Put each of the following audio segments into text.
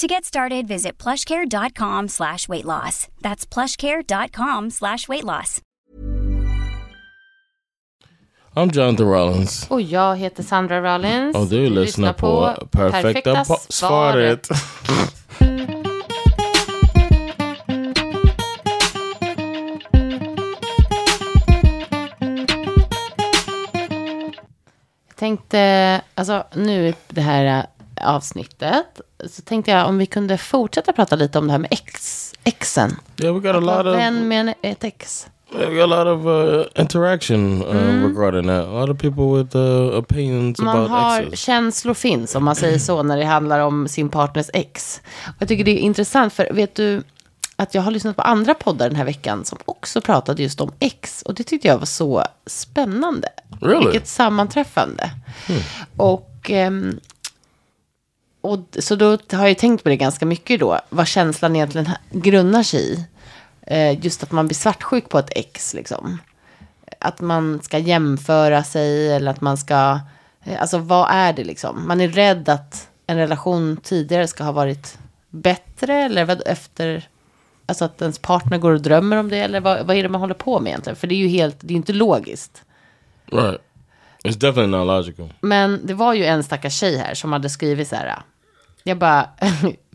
To get started, visit plushcare.com/weightloss. That's plushcare.com/weightloss. I'm Jonathan Rollins. Och jag heter Sandra Rollins. Och du lyssnar på Perfekta svaret. Jag tänkte, alltså nu det här avsnittet, så tänkte jag om vi kunde fortsätta prata lite om det här med exen. Yeah, we got a lot of... Vän med ett ex. Yeah, we got a lot of interaction regarding that. A lot of people with opinions man about har exes. Känslor finns, om man säger så, när det handlar om sin partners ex. Och jag tycker det är intressant, för vet du att jag har lyssnat på andra poddar den här veckan som också pratade just om ex. Och det tyckte jag var så spännande. Really? Vilket sammanträffande. Och... och så då har jag tänkt på det ganska mycket då. Vad känslan egentligen grundar sig i. Just att man blir svartsjuk på ett ex liksom. Att man ska jämföra sig. Eller att man ska... Alltså vad är det liksom? Man är rädd att en relation tidigare ska ha varit bättre. Eller vad efter... Alltså att ens partner går och drömmer om det. Eller vad är det man håller på med egentligen? För det är ju helt... Det är ju inte logiskt. Right. It's definitely not logical. Men det var ju en stackars tjej här som hade skrivit så här. Jag bara,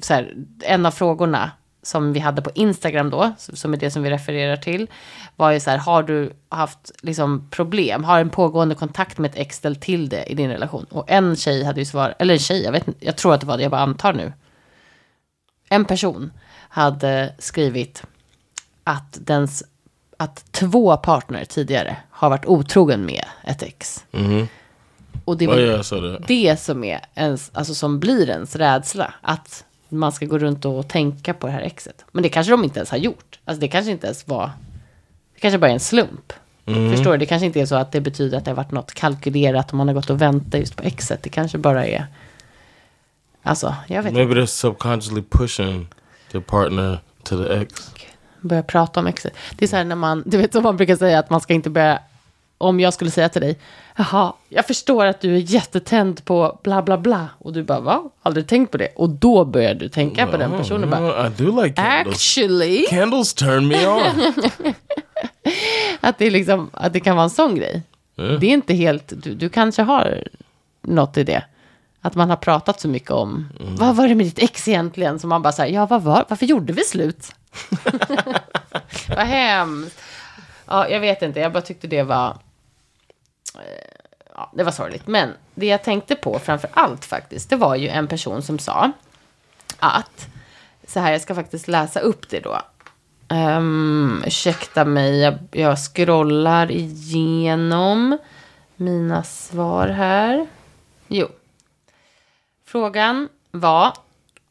så här, en av frågorna som vi hade på Instagram då, som är det som vi refererar till, var ju så här, har du haft liksom problem? Har en pågående kontakt med ett ex ställt till det i din relation? Och en tjej hade ju svarat, eller en tjej, jag vet inte, jag tror att det var det, jag bara antar nu. En person hade skrivit att att 2 partner tidigare har varit otrogen med ett ex. Mm-hmm. Och det är det som är ens, alltså som blir ens rädsla, att man ska gå runt och tänka på det här exet. Men det kanske de inte ens har gjort. Alltså det kanske inte ens var, det kanske bara är en slump. Mm-hmm. Förstår du? Det kanske inte är så att det betyder att det har varit något kalkylerat och man har gått och väntat just på exet. Det kanske bara är, alltså jag vet inte. Maybe they're subconsciously pushing their partner to the ex. Okay. Börja prata om exet. Det är så här när man, du vet som man brukar säga att man ska inte börja, om jag skulle säga till dig, jaha, jag förstår att du är jättetänd på bla bla bla, och du bara, va? Aldrig tänkt på det. Och då börjar du tänka på den personen bara, I do like candles. Actually candles turn me on. Att det är liksom, att det kan vara en sån grej. Yeah. Det är inte helt, du kanske har något i det. Att man har pratat så mycket om vad var det med ditt ex egentligen? Så man bara säger, ja vad var, varför gjorde vi slut? Vad hemskt. Ja, jag vet inte, jag bara tyckte det var ja, det var sorgligt. Men det jag tänkte på framför allt faktiskt, det var ju en person som sa att så här, jag ska faktiskt läsa upp det då. Ursäkta mig, jag scrollar igenom mina svar här. Jo. Frågan var,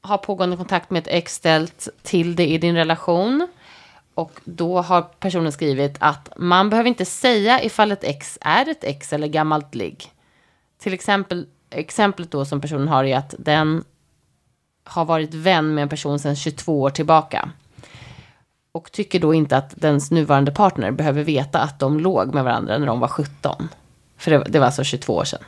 har pågående kontakt med ett ex ställt till det i din relation? Och då har personen skrivit att man behöver inte säga ifall ett ex är ett ex eller gammalt ligg. Till exempel, exemplet då som personen har är att den har varit vän med en person sedan 22 år tillbaka. Och tycker då inte att dens nuvarande partner behöver veta att de låg med varandra när de var 17. För det var alltså 22 år sedan.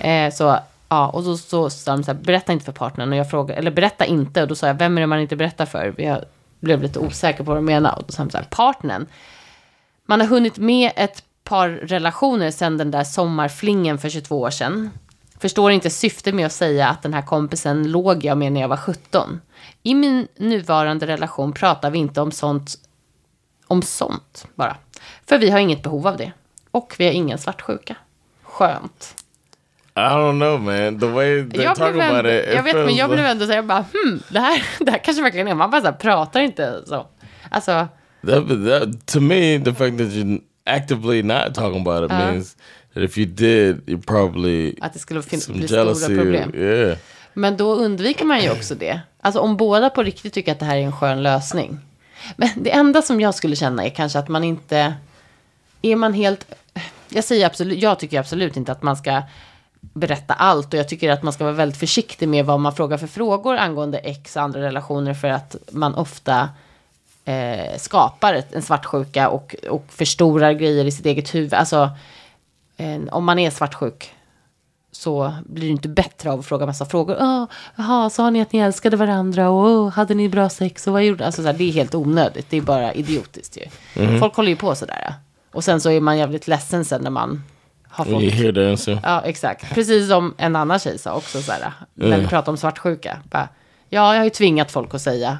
Mm. Så... Ja, och så sa de så här, berätta inte för partnern. Och jag frågade, eller berätta inte. Och då sa jag, vem är det man inte berättar för? Jag blev lite osäker på vad de menar. Och då sa de så här, partnern. Man har hunnit med ett par relationer sedan den där sommarflingen för 22 år sedan. Förstår inte syftet med att säga att den här kompisen låg jag med när jag var 17. I min nuvarande relation pratar vi inte om sånt bara. För vi har inget behov av det. Och vi har ingen svartsjuka. Skönt. I don't know man, the way they talk about it. Jag vet, men jag blev ändå så jag bara, det här kanske verkligen är, man bara så här, pratar inte så. Alltså that, to me the fact that you're actively not talking about it means that if you did you probably att det skulle bli stora problem. Yeah. Men då undviker man ju också det. Alltså om båda på riktigt tycker att det här är en skön lösning. Men det enda som jag skulle känna är kanske att man inte... Är man helt... Jag tycker absolut inte att man ska berätta allt. Och jag tycker att man ska vara väldigt försiktig med vad man frågar för frågor angående ex och andra relationer. För att man ofta skapar en svartsjuka och förstorar grejer i sitt eget huvud. Alltså, om man är svartsjuk så blir det inte bättre av att fråga massa frågor. Sa ni att ni älskade varandra? Hade ni bra sex? Och vad gjorde? Alltså, så här, det är helt onödigt. Det är bara idiotiskt ju. Mm. Folk håller ju på sådär. Ja. Och sen så är man jävligt ledsen sen när man har fått... I huden så. Ja, exakt. Precis som en annan tjej sa också så här. När vi pratade om svartsjuka. Bara, jag har ju tvingat folk att säga.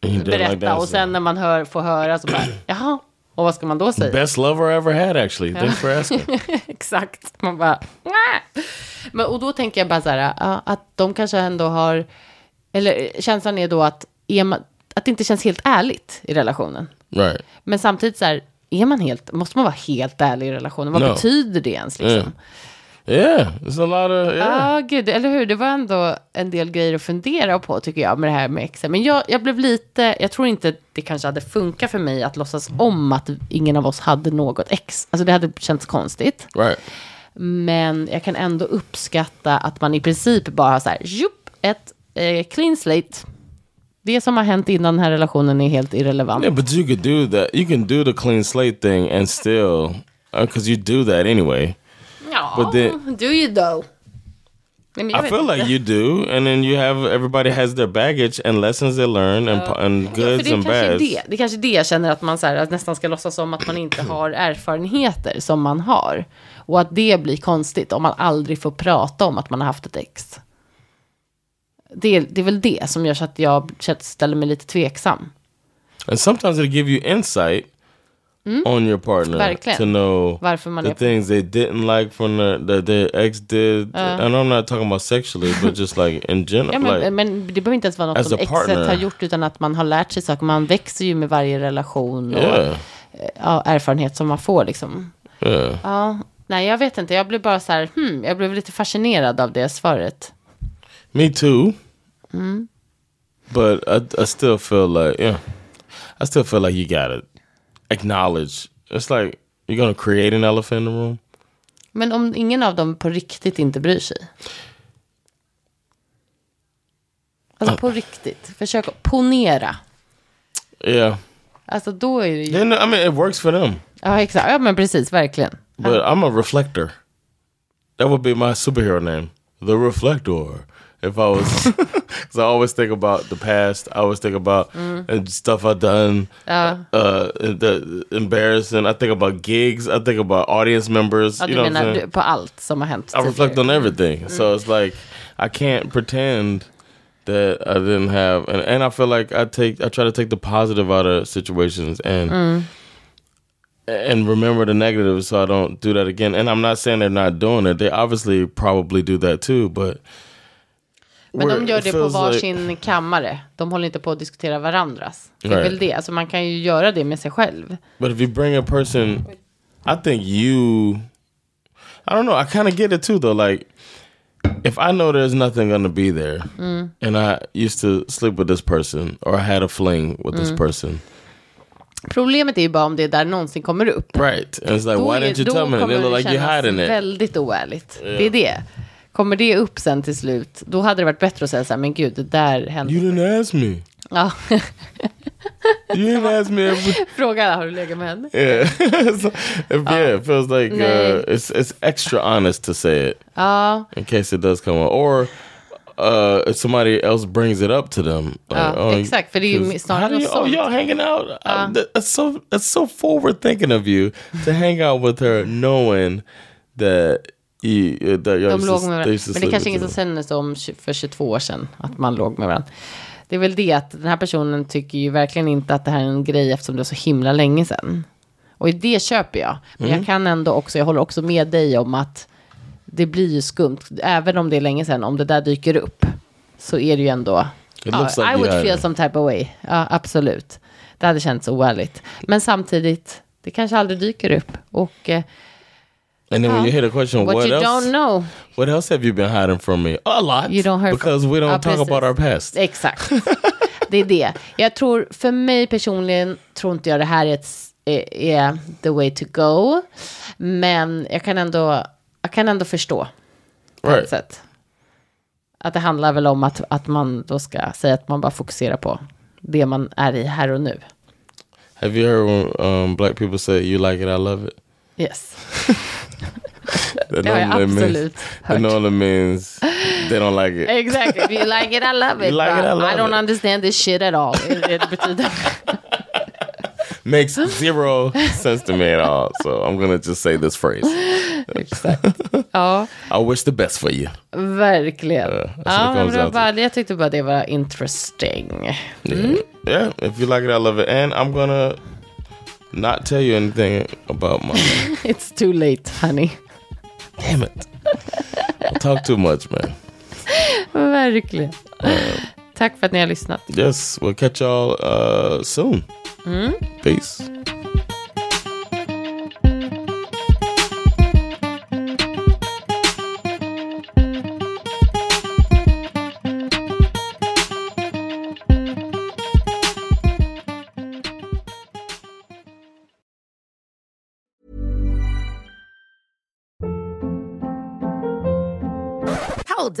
Berätta. Och sen när man får höra så bara, jaha. Och vad ska man då säga? Best lover I ever had actually. Thanks for asking. Exakt. Man bara, nä. Men och då tänker jag bara så här, att de kanske ändå har... Eller känslan är då att det inte känns helt ärligt i relationen. Right. Men samtidigt så här... Måste man vara helt ärlig i relationen? Vad betyder det ens liksom? Yeah, it's a lot of... Yeah. Ah, gud, eller hur? Det var ändå en del grejer att fundera på, tycker jag, med det här med exen. Men jag blev lite... Jag tror inte det kanske hade funkat för mig att låtsas om att ingen av oss hade något ex. Alltså det hade känts konstigt. Right. Men jag kan ändå uppskatta att man i princip bara har så här... ett clean slate... Det som har hänt innan den här relationen är helt irrelevant. Yeah, but you could do that. You can do the clean slate thing and still... Because you do that anyway. No, then, do you though? I feel like you do. And then you have... Everybody has their baggage and lessons they learn and goods and bads. Det är kanske det jag känner att man så här, att nästan ska låtsas som att man inte har erfarenheter som man har. Och att det blir konstigt om man aldrig får prata om att man har haft ett ex. Det är väl det som gör att jag ställer mig lite tveksam. And sometimes it give you insight on your partner. Verkligen. To know the things they didn't like from the ex did. And I'm not talking about sexually, but just like in general. Ja, men det behöver inte ens vara något som exet har gjort, utan att man har lärt sig saker. Man växer ju med varje relation och erfarenhet som man får liksom. Nej, jag vet inte. Jag blev bara så här, jag blev lite fascinerad av det svaret. Me too. Mm. But I still feel like, I still feel like you gotta acknowledge. It's like you're gonna create an elephant in the room. Men om ingen av dem på riktigt inte bryr sig. Alltså på riktigt. Försök att ponera. Yeah. Alltså då är det ju... Then, I mean, it works for them. Ja, exakt. Ja, men precis, verkligen. But I'm a reflector. That would be my superhero name. The Reflector. If I was, because I always think about the past. I always think about stuff I've done, the embarrassing. I think about gigs. I think about audience members. You know what I'm saying? På allt som har hänt. I reflect on everything. So it's like I can't pretend that I didn't have. And I feel like I try to take the positive out of situations and remember the negative, so I don't do that again. And I'm not saying they're not doing it. They obviously probably do that too, but. Men de gör det på varsin kammare. De håller inte på att diskutera varandras. Det är väl det. Alltså man kan ju göra det med sig själv. But if you bring a person, I don't know, I kind of get it too though. Like, if I know there's nothing gonna be there, and I used to sleep with this person, or I had a fling with this person. Problemet är ju bara om det där någonsin kommer upp. Right. And it's like, why didn't you tell me? It looked like you hiding it. Väldigt oärligt. Yeah. Det är det. Kommer det upp sen till slut, då hade det varit bättre att säga så här, men gud, det där hände. You didn't ask me. Ja. You didn't ask me. Fråga, har du legat med henne? Yeah. It feels like it's extra honest to say it. Ja. In case it does come up. Or somebody else brings it up to them. Like, exakt, för det är ju snarare något sånt. Y'all hanging out? It's so forward thinking of you to hang out with her knowing that de låg med varandra. Men det är kanske ingen som känner som för 22 år sedan att man låg med varandra. Det är väl det att den här personen tycker ju verkligen inte att det här är en grej, eftersom det är så himla länge sedan. Och i det köper jag. Men jag kan ändå också, jag håller också med dig om att det blir ju skumt. Även om det är länge sedan, om det där dyker upp, så är det ju ändå I would feel some type of way. Ja, absolut. Det hade känts oärligt. Men samtidigt, det kanske aldrig dyker upp. Och and then when you hear the question, what you else, don't know? What else have you been hiding from me? A lot. You don't hear, because we don't talk about our past. Exakt. Det är det. Jag tror, för mig personligen tror inte jag det här är, är the way to go. Men jag kan ändå förstå. Right. Sätt. Att det handlar väl om att man då ska säga att man bara fokuserar på det man är i här och nu. Have you heard when black people say you like it, I love it? Yes. Det har jag absolut hört. That normally means they don't like it. Exactly. If you like it, I love it. Like it, I love don't it. Understand this shit at all. It betyder... Makes zero sense to me at all. So I'm gonna just say this phrase. Exakt. Ja. I wish the best for you. Verkligen. Jag tyckte bara det var interesting. Mm. Yeah, if you like it, I love it. And I'm gonna not tell you anything about my man. It's too late, honey. Damn it. I talk too much, man. Verkligen. Tack för att ni har lyssnat. Yes, we'll catch y'all soon. Mm. Peace. Hold